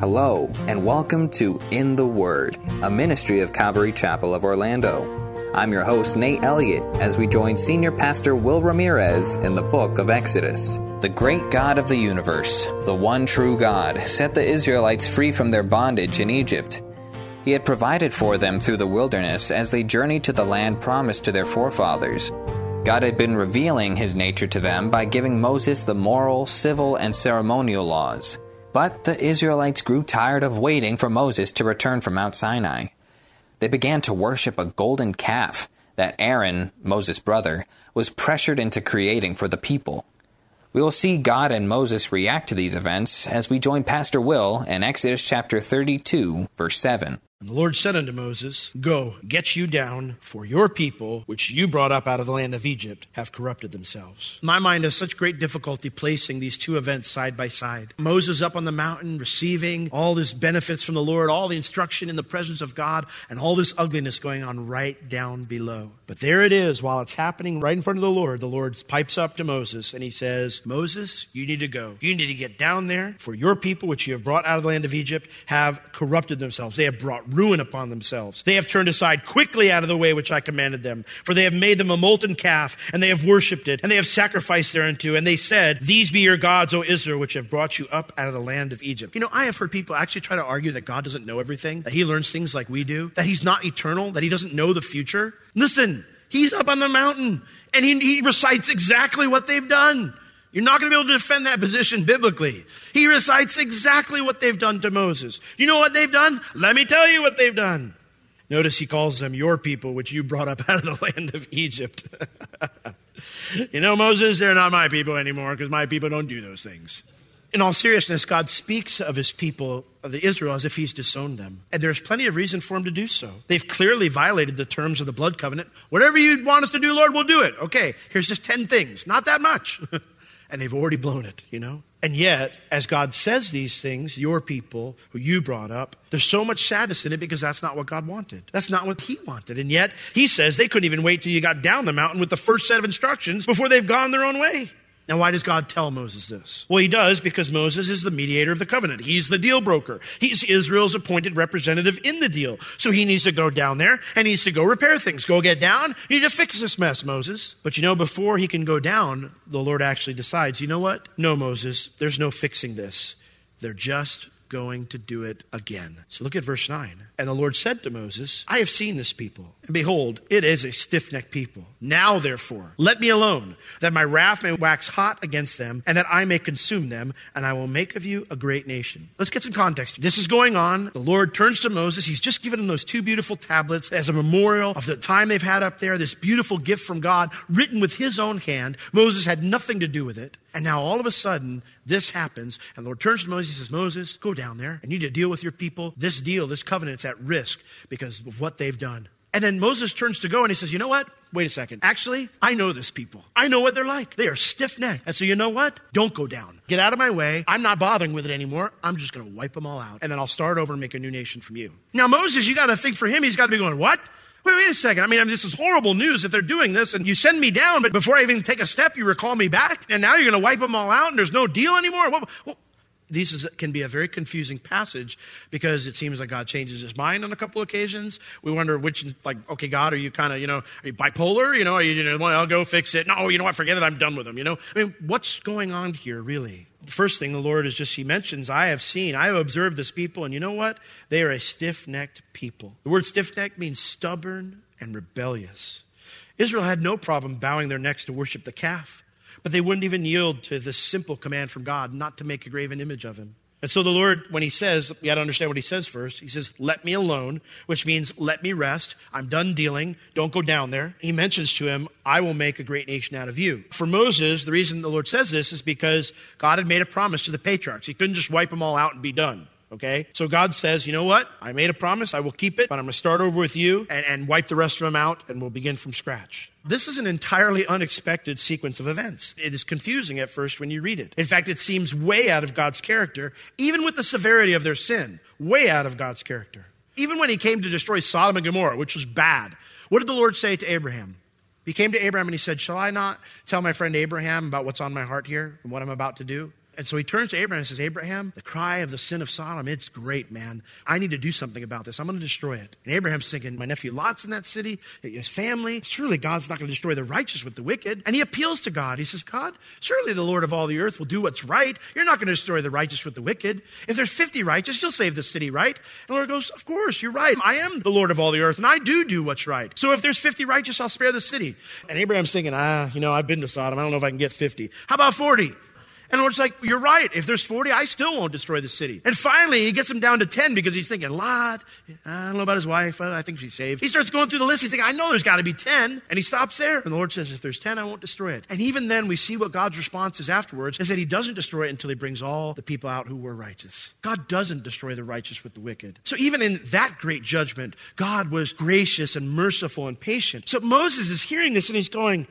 Hello, and welcome to In the Word, a ministry of Calvary Chapel of Orlando. I'm your host, Nate Elliott, as we join Senior Pastor Will Ramirez in the book of Exodus. The great God of the universe, the one true God, set the Israelites free from their bondage in Egypt. He had provided for them through the wilderness as they journeyed to the land promised to their forefathers. God had been revealing His nature to them by giving Moses the moral, civil, and ceremonial laws. But the Israelites grew tired of waiting for Moses to return from Mount Sinai. They began to worship a golden calf that Aaron, Moses' brother, was pressured into creating for the people. We will see God and Moses react to these events as we join Pastor Will in Exodus chapter 32, verse 7. And the Lord said unto Moses, Go, get you down, for your people, which you brought up out of the land of Egypt, have corrupted themselves. My mind has such great difficulty placing these two events side by side. Moses up on the mountain, receiving all these benefits from the Lord, all the instruction in the presence of God, and all this ugliness going on right down below. But there it is, while it's happening right in front of the Lord pipes up to Moses, and he says, Moses, you need to go. You need to get down there, for your people, which you have brought out of the land of Egypt, have corrupted themselves. They have brought ruin upon themselves. They have turned aside quickly out of the way which I commanded them, for they have made them a molten calf, and they have worshipped it, and they have sacrificed thereunto, and they said, These be your gods, O Israel, which have brought you up out of the land of Egypt. You know, I have heard people actually try to argue that God doesn't know everything, that He learns things like we do, that He's not eternal, that He doesn't know the future. Listen, He's up on the mountain, and He recites exactly what they've done. You're not going to be able to defend that position biblically. He recites exactly what they've done to Moses. You know what they've done? Let me tell you what they've done. Notice he calls them your people, which you brought up out of the land of Egypt. You know, Moses, they're not my people anymore because my people don't do those things. In all seriousness, God speaks of His people, of Israel, as if He's disowned them. And there's plenty of reason for Him to do so. They've clearly violated the terms of the blood covenant. Whatever you want us to do, Lord, we'll do it. Okay, here's just 10 things. Not that much. And they've already blown it, you know? And yet, as God says these things, your people who you brought up, there's so much sadness in it because that's not what God wanted. That's not what He wanted. And yet, He says they couldn't even wait till you got down the mountain with the first set of instructions before they've gone their own way. Now, why does God tell Moses this? Well, He does because Moses is the mediator of the covenant. He's the deal broker. He's Israel's appointed representative in the deal. So he needs to go down there and he needs to go repair things. Go get down. You need to fix this mess, Moses. But you know, before he can go down, the Lord actually decides, you know what? No, Moses, there's no fixing this. They're just going to do it again. So look at verse 9. And the Lord said to Moses, I have seen this people, and behold, it is a stiff-necked people. Now, therefore, let me alone, that my wrath may wax hot against them, and that I may consume them, and I will make of you a great nation. Let's get some context. This is going on. The Lord turns to Moses. He's just given him those two beautiful tablets as a memorial of the time they've had up there, this beautiful gift from God, written with his own hand. Moses had nothing to do with it. And now all of a sudden, this happens. And the Lord turns to Moses and says, Moses, go down there. I need to deal with your people. This deal, this covenant's at risk because of what they've done. And then Moses turns to go and he says, you know what? Wait a second. Actually, I know this people. I know what they're like. They are stiff-necked. And so you know what? Don't go down. Get out of my way. I'm not bothering with it anymore. I'm just going to wipe them all out. And then I'll start over and make a new nation from you. Now, Moses, you got to think for him. He's got to be going, what? Wait a second. I mean, this is horrible news that they're doing this and you send me down, but before I even take a step, you recall me back and now you're going to wipe them all out and there's no deal anymore. Well, this can be a very confusing passage because it seems like God changes his mind on a couple occasions. We wonder which, like, okay, God, are you kind of, you know, are you bipolar? You know, are you, well, I'll go fix it. No, you know what? Forget it. I'm done with them. You know, I mean, what's going on here really? The first thing the Lord is just, he mentions, I have observed this people. And you know what? They are a stiff-necked people. The word stiff-necked means stubborn and rebellious. Israel had no problem bowing their necks to worship the calf. But they wouldn't even yield to this simple command from God not to make a graven image of him. And so the Lord, when he says, you got to understand what he says first. He says, let me alone, which means let me rest. I'm done dealing. Don't go down there. He mentions to him, I will make a great nation out of you. For Moses, the reason the Lord says this is because God had made a promise to the patriarchs. He couldn't just wipe them all out and be done. Okay, so God says, you know what? I made a promise, I will keep it, but I'm going to start over with you and wipe the rest of them out, and we'll begin from scratch. This is an entirely unexpected sequence of events. It is confusing at first when you read it. In fact, it seems way out of God's character, even with the severity of their sin, way out of God's character. Even when he came to destroy Sodom and Gomorrah, which was bad, what did the Lord say to Abraham? He came to Abraham and he said, shall I not tell my friend Abraham about what's on my heart here and what I'm about to do? And so he turns to Abraham and says, Abraham, the cry of the sin of Sodom, it's great, man. I need to do something about this. I'm going to destroy it. And Abraham's thinking, my nephew Lot's in that city, his family. Surely God's not going to destroy the righteous with the wicked. And he appeals to God. He says, God, surely the Lord of all the earth will do what's right. You're not going to destroy the righteous with the wicked. If there's 50 righteous, you'll save the city, right? And the Lord goes, of course, you're right. I am the Lord of all the earth, and I do what's right. So if there's 50 righteous, I'll spare the city. And Abraham's thinking, I've been to Sodom. I don't know if I can get 50. How about 40? And the Lord's like, you're right. If there's 40, I still won't destroy the city. And finally, he gets him down to 10 because he's thinking, Lot, I don't know about his wife. I think she's saved. He starts going through the list. He's thinking, I know there's got to be 10. And he stops there. And the Lord says, if there's 10, I won't destroy it. And even then, we see what God's response is afterwards, is that he doesn't destroy it until he brings all the people out who were righteous. God doesn't destroy the righteous with the wicked. So even in that great judgment, God was gracious and merciful and patient. So Moses is hearing this and he's going,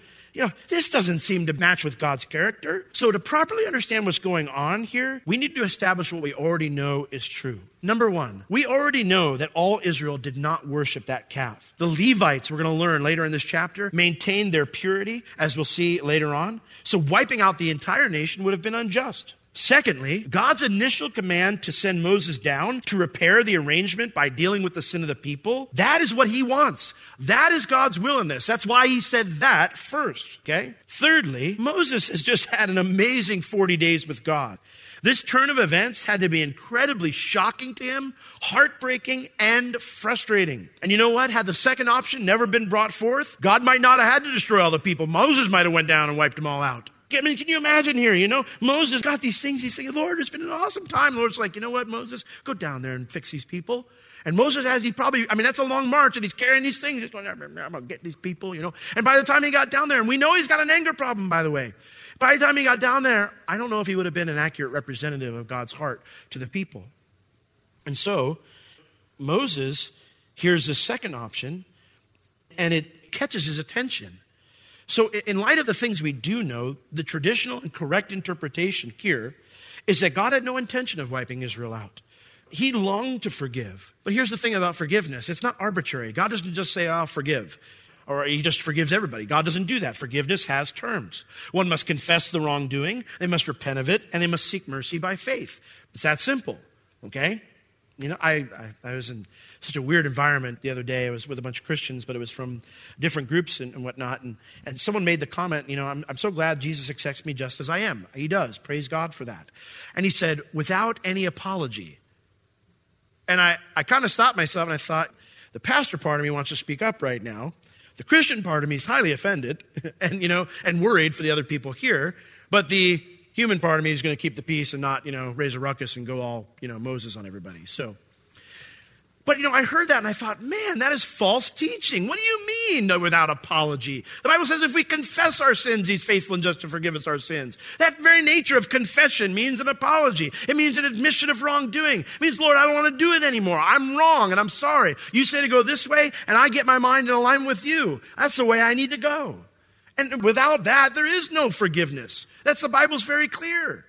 this doesn't seem to match with God's character. So to properly understand what's going on here, we need to establish what we already know is true. Number one, we already know that all Israel did not worship that calf. The Levites, we're going to learn later in this chapter, maintained their purity, as we'll see later on. So wiping out the entire nation would have been unjust. Secondly, God's initial command to send Moses down to repair the arrangement by dealing with the sin of the people, that is what he wants. That is God's will in this. That's why he said that first, okay? Thirdly, Moses has just had an amazing 40 days with God. This turn of events had to be incredibly shocking to him, heartbreaking, and frustrating. And you know what? Had the second option never been brought forth, God might not have had to destroy all the people. Moses might have went down and wiped them all out. I mean, can you imagine here, Moses got these things. He's saying, Lord, it's been an awesome time. The Lord's like, you know what, Moses, go down there and fix these people. And Moses that's a long march, and he's carrying these things. He's going, I'm going to get these people, And by the time he got down there, and we know he's got an anger problem, by the way. By the time he got down there, I don't know if he would have been an accurate representative of God's heart to the people. And so Moses hears the second option, and it catches his attention. So in light of the things we do know, the traditional and correct interpretation here is that God had no intention of wiping Israel out. He longed to forgive. But here's the thing about forgiveness. It's not arbitrary. God doesn't just say, I'll forgive. Or he just forgives everybody. God doesn't do that. Forgiveness has terms. One must confess the wrongdoing. They must repent of it. And they must seek mercy by faith. It's that simple. Okay? I was in such a weird environment the other day. I was with a bunch of Christians, but it was from different groups and whatnot. And someone made the comment, I'm so glad Jesus accepts me just as I am. He does. Praise God for that. And he said, without any apology. And I kind of stopped myself and I thought, the pastor part of me wants to speak up right now. The Christian part of me is highly offended and worried for the other people here. But the human part of me is going to keep the peace and not, raise a ruckus and go all, Moses on everybody. So, but, I heard that and I thought, man, that is false teaching. What do you mean without apology? The Bible says if we confess our sins, he's faithful and just to forgive us our sins. That very nature of confession means an apology. It means an admission of wrongdoing. It means, Lord, I don't want to do it anymore. I'm wrong and I'm sorry. You say to go this way and I get my mind in alignment with you. That's the way I need to go. And without that, there is no forgiveness. That's the Bible's very clear.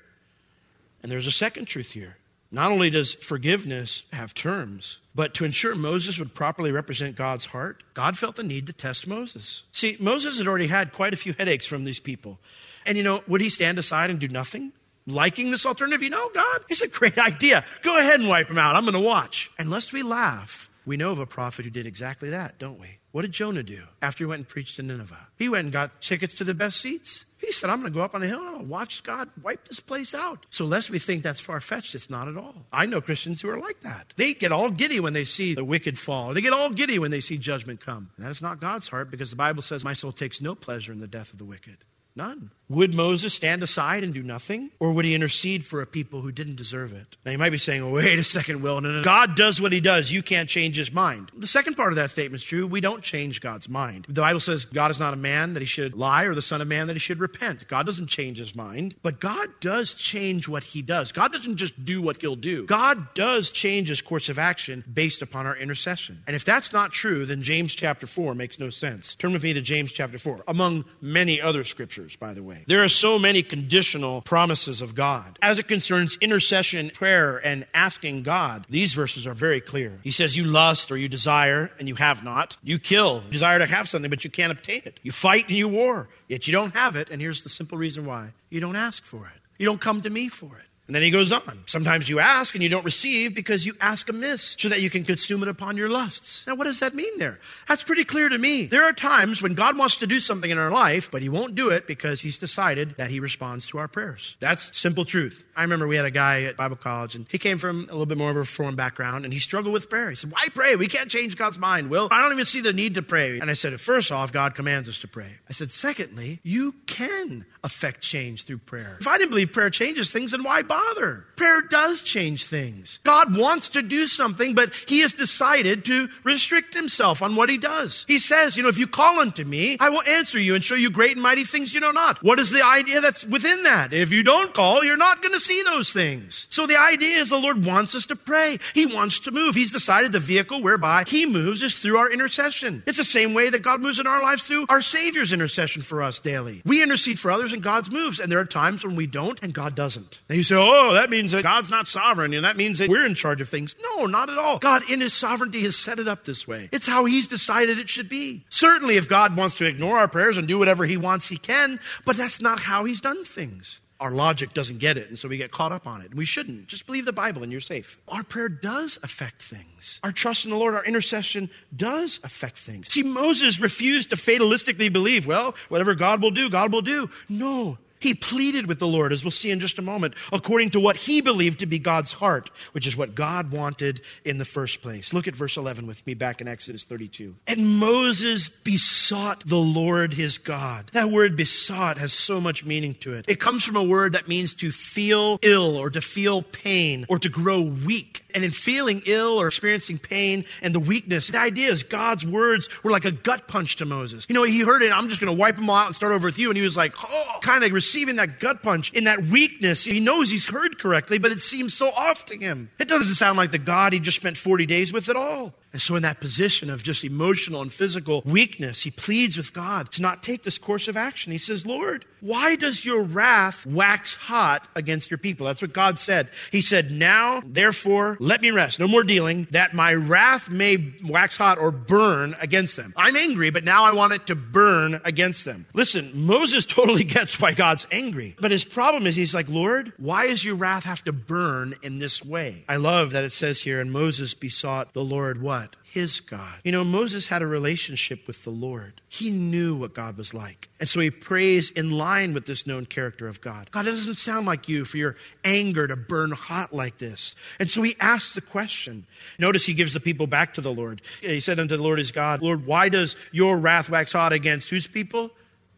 And there's a second truth here. Not only does forgiveness have terms, but to ensure Moses would properly represent God's heart, God felt the need to test Moses. See, Moses had already had quite a few headaches from these people. And would he stand aside and do nothing? Liking this alternative? God, it's a great idea. Go ahead and wipe them out. I'm going to watch. And lest we laugh, we know of a prophet who did exactly that, don't we? What did Jonah do after he went and preached to Nineveh? He went and got tickets to the best seats. He said, I'm going to go up on a hill and I'm going to watch God wipe this place out. So lest we think that's far-fetched, it's not at all. I know Christians who are like that. They get all giddy when they see the wicked fall. They get all giddy when they see judgment come. And that is not God's heart because the Bible says, my soul takes no pleasure in the death of the wicked. None. Would Moses stand aside and do nothing? Or would he intercede for a people who didn't deserve it? Now, you might be saying, well, wait a second, Will. No. God does what he does. You can't change his mind. The second part of that statement is true. We don't change God's mind. The Bible says God is not a man that he should lie or the son of man that he should repent. God doesn't change his mind, but God does change what he does. God doesn't just do what he'll do. God does change his course of action based upon our intercession. And if that's not true, then James chapter 4 makes no sense. Turn with me to James chapter 4, among many other scriptures, by the way. There are so many conditional promises of God. As it concerns intercession, prayer, and asking God, these verses are very clear. He says, you lust or you desire and you have not. You kill, desire to have something, but you can't obtain it. You fight and you war, yet you don't have it. And here's the simple reason why. You don't ask for it. You don't come to me for it. And then he goes on. Sometimes you ask and you don't receive because you ask amiss so that you can consume it upon your lusts. Now, what does that mean there? That's pretty clear to me. There are times when God wants to do something in our life, but he won't do it because he's decided that he responds to our prayers. That's simple truth. I remember we had a guy at Bible college, and he came from a little bit more of a reformed background, and he struggled with prayer. He said, why pray? We can't change God's mind, Will. I don't even see the need to pray. And I said, first off, God commands us to pray. I said, secondly, you can affect change through prayer. If I didn't believe prayer changes things, then why bother? Prayer does change things. God wants to do something, but he has decided to restrict himself on what he does. He says, if you call unto me, I will answer you and show you great and mighty things you know not. What is the idea that's within that? If you don't call, you're not going to see those things. So the idea is the Lord wants us to pray. He wants to move. He's decided the vehicle whereby he moves is through our intercession. It's the same way that God moves in our lives through our Savior's intercession for us daily. We intercede for others and God's moves. And there are times when we don't and God doesn't. And you say, oh, that means that God's not sovereign, and that means that we're in charge of things. No, not at all. God, in his sovereignty, has set it up this way. It's how he's decided it should be. Certainly, if God wants to ignore our prayers and do whatever he wants, he can, but that's not how he's done things. Our logic doesn't get it, and so we get caught up on it. We shouldn't. Just believe the Bible and you're safe. Our prayer does affect things. Our trust in the Lord, our intercession does affect things. See, Moses refused to fatalistically believe, well, whatever God will do, God will do. No. He pleaded with the Lord, as we'll see in just a moment, according to what he believed to be God's heart, which is what God wanted in the first place. Look at verse 11 with me back in Exodus 32. And Moses besought the Lord his God. That word besought has so much meaning to it. It comes from a word that means to feel ill or to feel pain or to grow weak. And in feeling ill or experiencing pain and the weakness, the idea is God's words were like a gut punch to Moses. He heard it, I'm just going to wipe them all out and start over with you. And he was like, oh, kind of receiving that gut punch in that weakness. He knows he's heard correctly, but it seems so off to him. It doesn't sound like the God he just spent 40 days with at all. And so in that position of just emotional and physical weakness, he pleads with God to not take this course of action. He says, Lord, why does your wrath wax hot against your people? That's what God said. He said, now, therefore, let me rest. No more dealing, that my wrath may wax hot or burn against them. I'm angry, but now I want it to burn against them. Listen, Moses totally gets why God's angry. But his problem is he's like, Lord, why does your wrath have to burn in this way? I love that it says here, and Moses besought the Lord what? His God. Moses had a relationship with the Lord. He knew what God was like. And so he prays in line with this known character of God. God, it doesn't sound like you for your anger to burn hot like this. And so he asks the question. Notice he gives the people back to the Lord. He said unto the Lord his God, Lord, why does your wrath wax hot against whose people?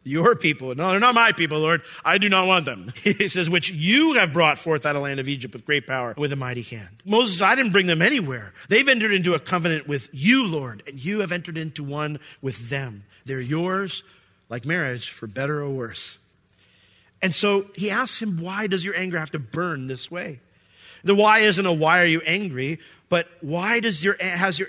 Your people. No, they're not my people, Lord. I do not want them. He says, which you have brought forth out of the land of Egypt with great power and with a mighty hand. Moses, I didn't bring them anywhere. They've entered into a covenant with you, Lord, and you have entered into one with them. They're yours, like marriage, for better or worse. And so he asks him, why does your anger have to burn this way? The why isn't a why are you angry, but why has your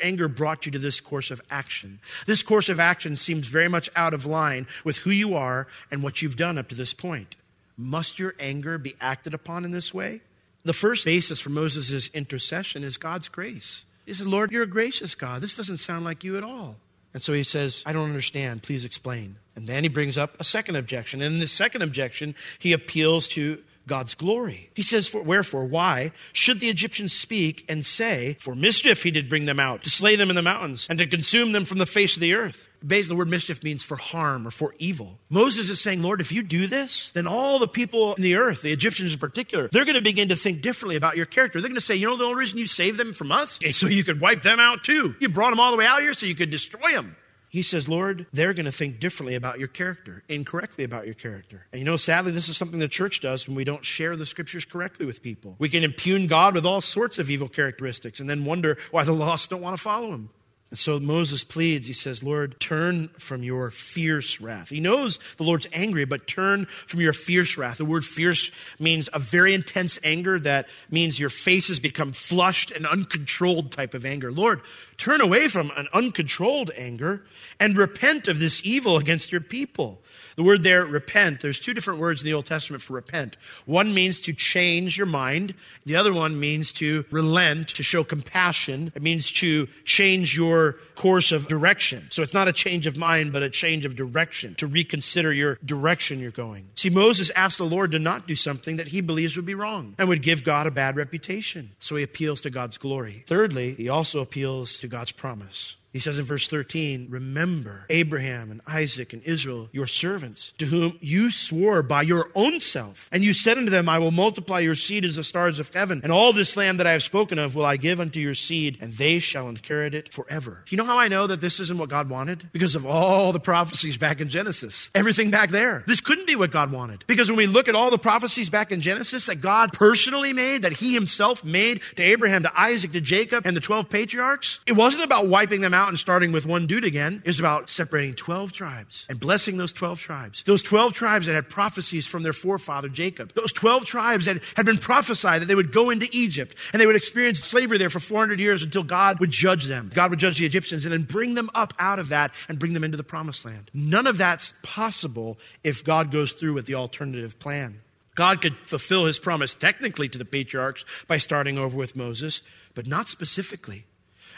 anger brought you to this course of action? This course of action seems very much out of line with who you are and what you've done up to this point. Must your anger be acted upon in this way? The first basis for Moses' intercession is God's grace. He says, Lord, you're a gracious God. This doesn't sound like you at all. And so he says, I don't understand. Please explain. And then he brings up a second objection. And in this second objection, he appeals to God's glory. He says, wherefore, why should the Egyptians speak and say, for mischief he did bring them out, to slay them in the mountains, and to consume them from the face of the earth? Basically, the word mischief means for harm or for evil. Moses is saying, Lord, if you do this, then all the people in the earth, the Egyptians in particular, they're going to begin to think differently about your character. They're going to say, the only reason you saved them from us is so you could wipe them out too. You brought them all the way out here so you could destroy them. He says, Lord, they're going to think differently about your character, incorrectly about your character. And you know, sadly, this is something the church does when we don't share the scriptures correctly with people. We can impugn God with all sorts of evil characteristics and then wonder why the lost don't want to follow him. And so Moses pleads, he says, Lord, turn from your fierce wrath. He knows the Lord's angry, but turn from your fierce wrath. The word fierce means a very intense anger that means your face has become flushed and uncontrolled type of anger. Lord, turn away from an uncontrolled anger and repent of this evil against your people. The word there, repent, there's two different words in the Old Testament for repent. One means to change your mind. The other one means to relent, to show compassion. It means to change your course of direction. So it's not a change of mind, but a change of direction, to reconsider your direction you're going. See, Moses asked the Lord to not do something that he believes would be wrong and would give God a bad reputation. So he appeals to God's glory. Thirdly, he also appeals to God's promise. He says in verse 13, remember Abraham and Isaac and Israel, your servants, to whom you swore by your own self. And you said unto them, I will multiply your seed as the stars of heaven. And all this land that I have spoken of will I give unto your seed, and they shall inherit it forever. You know how I know that this isn't what God wanted? Because of all the prophecies back in Genesis. Everything back there. This couldn't be what God wanted. Because when we look at all the prophecies back in Genesis that God personally made, that he himself made to Abraham, to Isaac, to Jacob, and the 12 patriarchs, it wasn't about wiping them out and starting with one dude again. Is about separating 12 tribes and blessing those 12 tribes. Those 12 tribes that had prophecies from their forefather Jacob. Those 12 tribes that had been prophesied that they would go into Egypt and they would experience slavery there for 400 years until God would judge them. God would judge the Egyptians and then bring them up out of that and bring them into the promised land. None of that's possible if God goes through with the alternative plan. God could fulfill his promise technically to the patriarchs by starting over with Moses, but not specifically.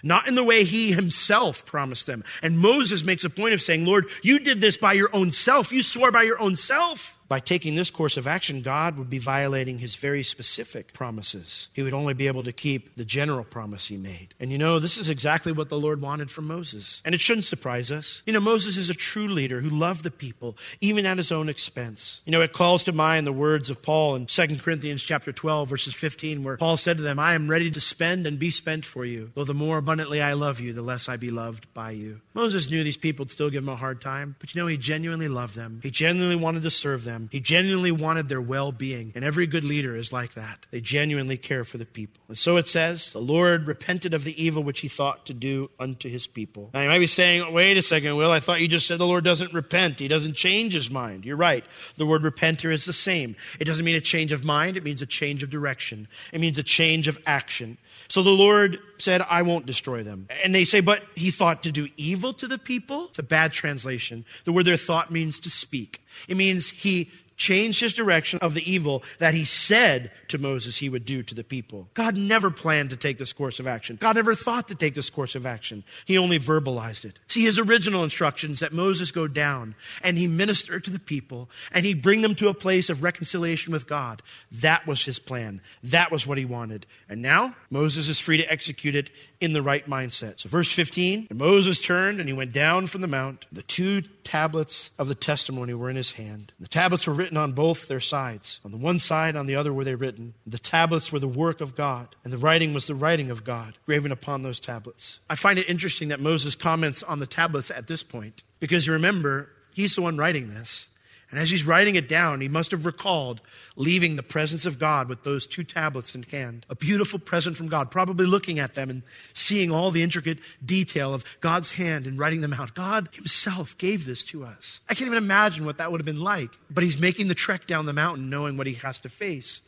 Not in the way he himself promised them. And Moses makes a point of saying, Lord, you did this by your own self. You swore by your own self. By taking this course of action, God would be violating his very specific promises. He would only be able to keep the general promise he made. And you know, this is exactly what the Lord wanted from Moses. And it shouldn't surprise us. You know, Moses is a true leader who loved the people, even at his own expense. You know, it calls to mind the words of Paul in 2 Corinthians chapter 12, verses 15, where Paul said to them, I am ready to spend and be spent for you. Though the more abundantly I love you, the less I be loved by you. Moses knew these people would still give him a hard time, but you know, he genuinely loved them. He genuinely wanted to serve them. He genuinely wanted their well-being. And every good leader is like that. They genuinely care for the people. And so it says, the Lord repented of the evil which he thought to do unto his people. Now you might be saying, wait a second, Will, I thought you just said the Lord doesn't repent. He doesn't change his mind. You're right. The word repenter is the same. It doesn't mean a change of mind. It means a change of direction. It means a change of action. So the Lord said, I won't destroy them. And they say, but he thought to do evil to the people? It's a bad translation. The word there, thought, means to speak. It means he changed his direction of the evil that he said to Moses he would do to the people. God never planned to take this course of action. God never thought to take this course of action. He only verbalized it. See, his original instructions that Moses go down and he minister to the people and he bring them to a place of reconciliation with God. That was his plan. That was what he wanted. And now Moses is free to execute it in the right mindset. So verse 15, and Moses turned and he went down from the mount. The two tablets of the testimony were in his hand. The tablets were written on both their sides. On the one side, on the other were they written. The tablets were the work of God, and the writing was the writing of God, graven upon those tablets. I find it interesting that Moses comments on the tablets at this point, because you remember, he's the one writing this. And as he's writing it down, he must have recalled leaving the presence of God with those two tablets in hand. A beautiful present from God, probably looking at them and seeing all the intricate detail of God's hand and writing them out. God himself gave this to us. I can't even imagine what that would have been like. But he's making the trek down the mountain knowing what he has to face.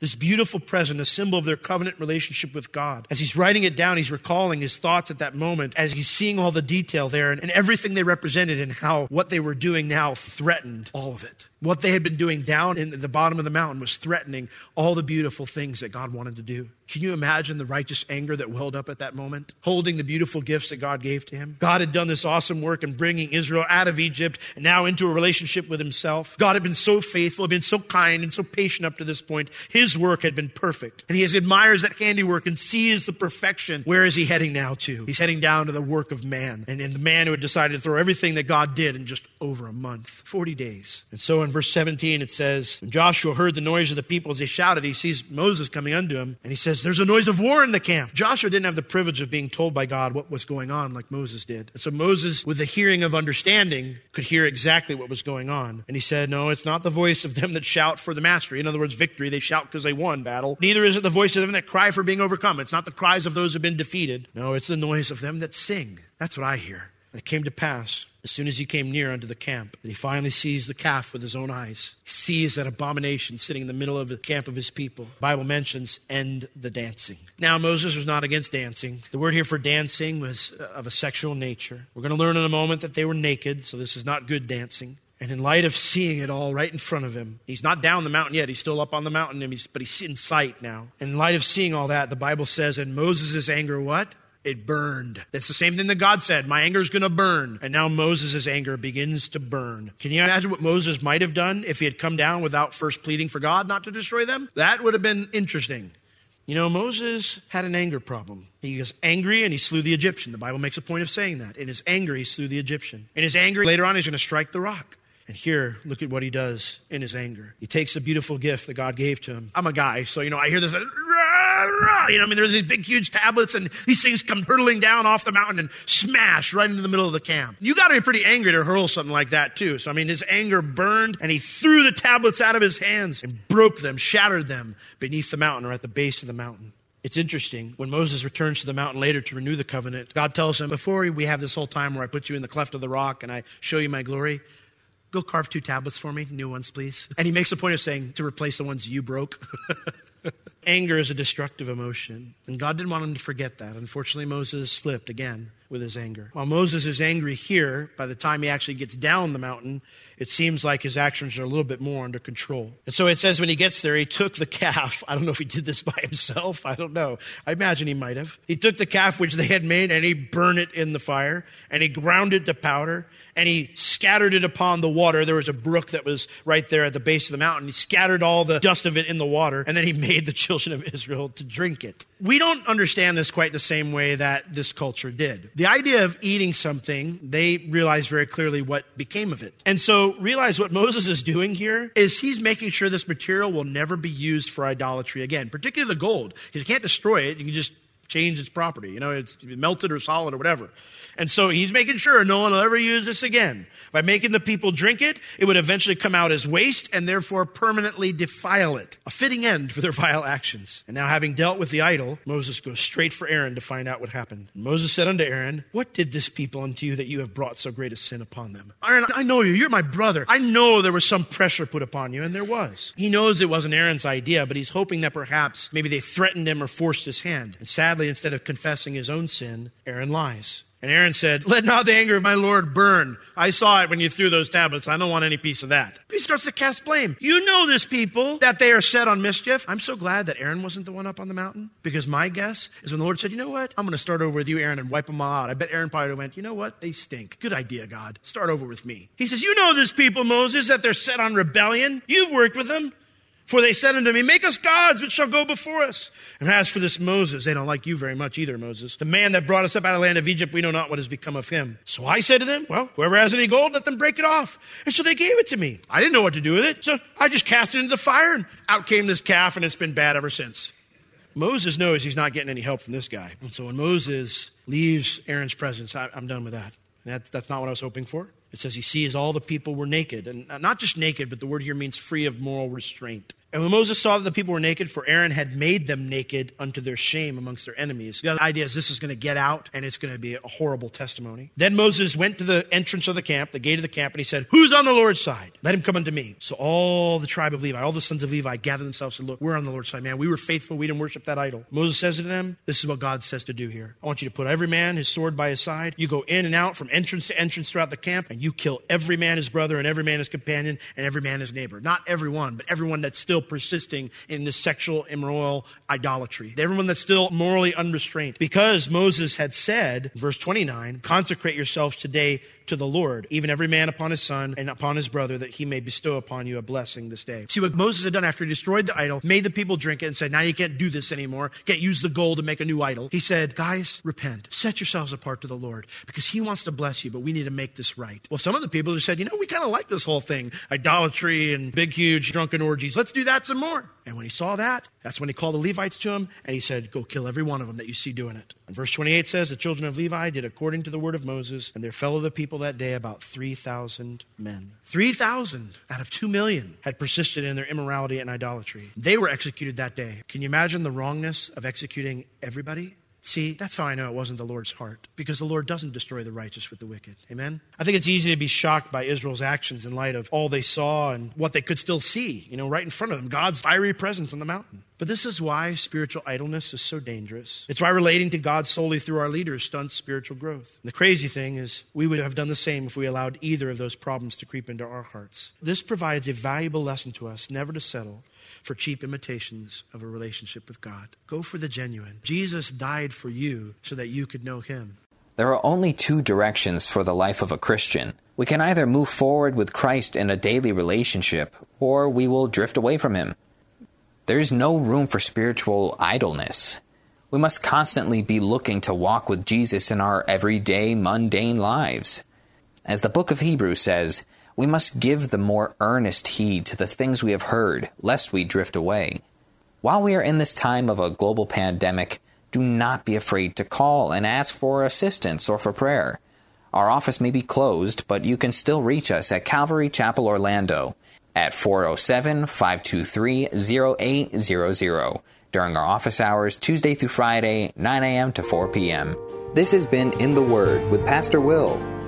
This beautiful present, a symbol of their covenant relationship with God. As he's writing it down, he's recalling his thoughts at that moment as he's seeing all the detail there and everything they represented and how what they were doing now threatened all of it. What they had been doing down in the bottom of the mountain was threatening all the beautiful things that God wanted to do. Can you imagine the righteous anger that welled up at that moment, holding the beautiful gifts that God gave to him? God had done this awesome work in bringing Israel out of Egypt and now into a relationship with himself. God had been so faithful, had been so kind and so patient up to this point. His work had been perfect. And he admires that handiwork and sees the perfection. Where is he heading now to? He's heading down to the work of man and the man who had decided to throw everything that God did and just over a month, 40 days. And so in verse 17, it says, when Joshua heard the noise of the people as they shouted, he sees Moses coming unto him, and he says, there's a noise of war in the camp. Joshua didn't have the privilege of being told by God what was going on like Moses did. And so Moses, with the hearing of understanding, could hear exactly what was going on. And he said, no, it's not the voice of them that shout for the mastery. In other words, victory. They shout because they won battle. Neither is it the voice of them that cry for being overcome. It's not the cries of those who have been defeated. No, it's the noise of them that sing. That's what I hear. And it came to pass, as soon as he came near unto the camp, that he finally sees the calf with his own eyes. He sees that abomination sitting in the middle of the camp of his people. The Bible mentions, and the dancing. Now, Moses was not against dancing. The word here for dancing was of a sexual nature. We're going to learn in a moment that they were naked, so this is not good dancing. And in light of seeing it all right in front of him, he's not down the mountain yet. He's still up on the mountain, but he's in sight now. And in light of seeing all that, the Bible says, and Moses' anger, what? It burned. That's the same thing that God said. My anger is going to burn. And now Moses' anger begins to burn. Can you imagine what Moses might have done if he had come down without first pleading for God not to destroy them? That would have been interesting. You know, Moses had an anger problem. He was angry and he slew the Egyptian. The Bible makes a point of saying that. In his anger, he slew the Egyptian. In his anger, later on, he's going to strike the rock. And here, look at what he does in his anger. He takes a beautiful gift that God gave to him. I'm a guy, so, you know, I hear this, there's these big, huge tablets and these things come hurtling down off the mountain and smash right into the middle of the camp. You got to be pretty angry to hurl something like that too. So, his anger burned and he threw the tablets out of his hands and broke them, shattered them beneath the mountain or at the base of the mountain. It's interesting, when Moses returns to the mountain later to renew the covenant, God tells him, before we have this whole time where I put you in the cleft of the rock and I show you my glory, go carve 2 tablets for me, new ones, please. And he makes a point of saying to replace the ones you broke. Anger is a destructive emotion, and God didn't want him to forget that. Unfortunately, Moses slipped again with his anger. While Moses is angry here, by the time he actually gets down the mountain, it seems like his actions are a little bit more under control. And so it says when he gets there, he took the calf. I don't know if he did this by himself. I don't know. I imagine he might have. He took the calf which they had made, and he burned it in the fire, and he ground it to powder, and he scattered it upon the water. There was a brook that was right there at the base of the mountain. He scattered all the dust of it in the water, and then he made the children of Israel to drink it. We don't understand this quite the same way that this culture did. The idea of eating something, they realized very clearly what became of it. And so realize what Moses is doing here is he's making sure this material will never be used for idolatry again, particularly the gold, because you can't destroy it. You can just change its property. It's melted or solid or whatever. And so he's making sure no one will ever use this again. By making the people drink it, it would eventually come out as waste and therefore permanently defile it. A fitting end for their vile actions. And now having dealt with the idol, Moses goes straight for Aaron to find out what happened. And Moses said unto Aaron, what did this people unto you that you have brought so great a sin upon them? Aaron, I know you. You're my brother. I know there was some pressure put upon you, and there was. He knows it wasn't Aaron's idea, but he's hoping that perhaps maybe they threatened him or forced his hand. And sadly, instead of confessing his own sin, Aaron lies. And Aaron said, let not the anger of my Lord burn. I saw it when you threw those tablets. I don't want any piece of that. He starts to cast blame. You know this people, that they are set on mischief. I'm so glad that Aaron wasn't the one up on the mountain, because my guess is when the Lord said, you know what? I'm going to start over with you, Aaron, and wipe them all out. I bet Aaron probably went, you know what? They stink. Good idea, God. Start over with me. He says, you know this people, Moses, that they're set on rebellion. You've worked with them. For they said unto me, make us gods which shall go before us. And as for this Moses, they don't like you very much either, Moses. The man that brought us up out of the land of Egypt, we know not what has become of him. So I said to them, well, whoever has any gold, let them break it off. And so they gave it to me. I didn't know what to do with it. So I just cast it into the fire, and out came this calf, and it's been bad ever since. Moses knows he's not getting any help from this guy. And so when Moses leaves Aaron's presence, I'm done with that. That's not what I was hoping for. It says he sees all the people were naked, and not just naked, but the word here means free of moral restraint. And when Moses saw that the people were naked, for Aaron had made them naked unto their shame amongst their enemies. The idea is this is going to get out, and it's going to be a horrible testimony. Then Moses went to the entrance of the camp, the gate of the camp, and he said, who's on the Lord's side? Let him come unto me. So all the tribe of Levi, all the sons of Levi gathered themselves and said, look, we're on the Lord's side, man. We were faithful. We didn't worship that idol. Moses says to them, this is what God says to do here. I want you to put every man his sword by his side. You go in and out from entrance to entrance throughout the camp, and you kill every man his brother and every man his companion and every man his neighbor. Not everyone, but everyone that's still still persisting in this sexual immoral idolatry. Everyone that's still morally unrestrained. Because Moses had said, verse 29, consecrate yourselves today to the Lord, even every man upon his son and upon his brother, that he may bestow upon you a blessing this day. See what Moses had done after he destroyed the idol, made the people drink it and said, now you can't do this anymore. Can't use the gold to make a new idol. He said, guys, repent. Set yourselves apart to the Lord because he wants to bless you, but we need to make this right. Well, some of the people just said, you know, we kind of like this whole thing, idolatry and big, huge drunken orgies. Let's do that some more. And when he saw that, that's when he called the Levites to him and he said, go kill every one of them that you see doing it. And verse 28 says, the children of Levi did according to the word of Moses, and their fellow the people that day about 3,000 men. 3,000 out of 2 million had persisted in their immorality and idolatry. They were executed that day. Can you imagine the wrongness of executing everybody? See, that's how I know it wasn't the Lord's heart, because the Lord doesn't destroy the righteous with the wicked. Amen? I think it's easy to be shocked by Israel's actions in light of all they saw and what they could still see, you know, right in front of them, God's fiery presence on the mountain. But this is why spiritual idleness is so dangerous. It's why relating to God solely through our leaders stunts spiritual growth. And the crazy thing is we would have done the same if we allowed either of those problems to creep into our hearts. This provides a valuable lesson to us never to settle for cheap imitations of a relationship with God. Go for the genuine. Jesus died for you so that you could know him. There are only two directions for the life of a Christian. We can either move forward with Christ in a daily relationship, or we will drift away from him. There is no room for spiritual idleness. We must constantly be looking to walk with Jesus in our everyday, mundane lives. As the book of Hebrews says, we must give the more earnest heed to the things we have heard, lest we drift away. While we are in this time of a global pandemic, do not be afraid to call and ask for assistance or for prayer. Our office may be closed, but you can still reach us at Calvary Chapel Orlando at 407-523-0800 during our office hours Tuesday through Friday, 9 a.m. to 4 p.m. This has been In the Word with Pastor Will,